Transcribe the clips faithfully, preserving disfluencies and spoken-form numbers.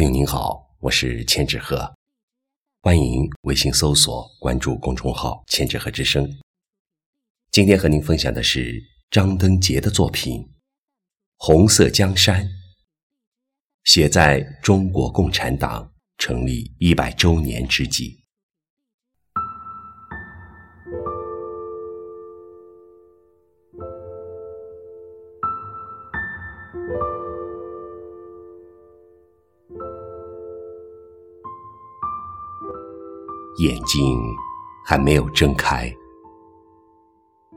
朋友您好，我是千纸鹤，欢迎微信搜索关注公众号千纸鹤之声。今天和您分享的是张灯结的作品《红色江山》，写在中国共产党成立一百周年之际。眼睛还没有睁开，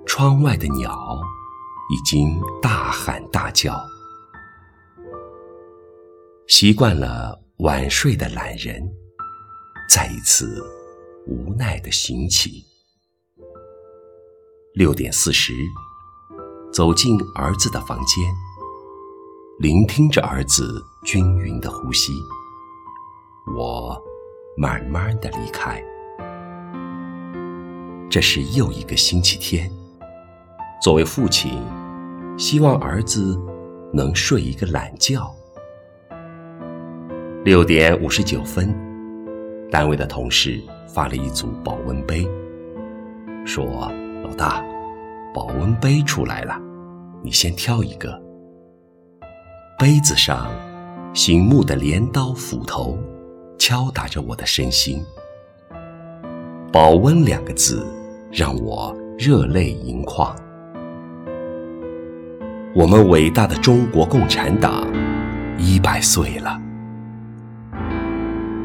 窗外的鸟已经大喊大叫。习惯了晚睡的懒人，再一次无奈地醒起。六点四十，走进儿子的房间，聆听着儿子均匀的呼吸，我慢慢地离开。这是又一个星期天，作为父亲，希望儿子能睡一个懒觉。六点五十九分，单位的同事发了一组保温杯，说：“老大，保温杯出来了，你先挑一个。”杯子上醒目的镰刀斧头敲打着我的身心。保温两个字让我热泪盈眶。我们伟大的中国共产党一百岁了。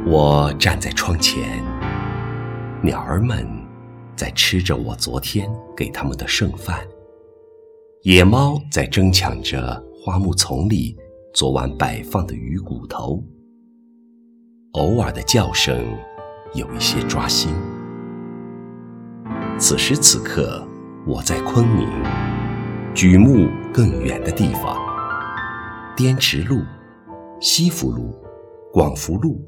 我站在窗前，鸟儿们在吃着我昨天给它们的剩饭，野猫在争抢着花木丛里昨晚摆放的鱼骨头，偶尔的叫声有一些抓心。此时此刻，我在昆明，举目更远的地方，滇池路、西福路、广福路，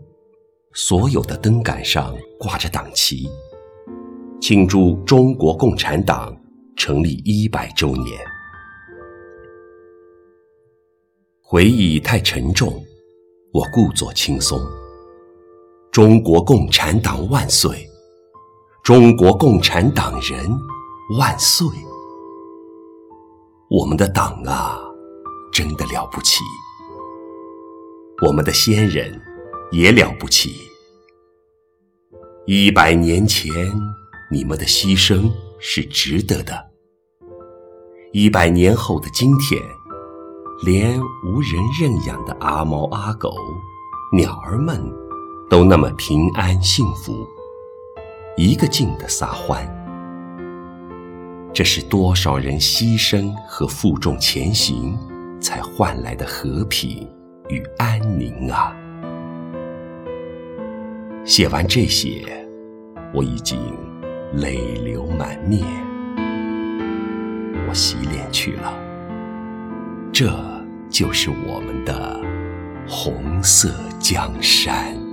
所有的灯杆上挂着党旗，庆祝中国共产党成立一百周年。回忆太沉重，我故作轻松。中国共产党万岁！中国共产党人万岁！我们的党啊，真的了不起，我们的先人也了不起。一百年前你们的牺牲是值得的，一百年后的今天，连无人认养的阿猫阿狗、鸟儿们都那么平安幸福，一个劲地撒欢。这是多少人牺牲和负重前行才换来的和平与安宁啊！写完这些，我已经泪流满面。我洗脸去了。这就是我们的红色江山。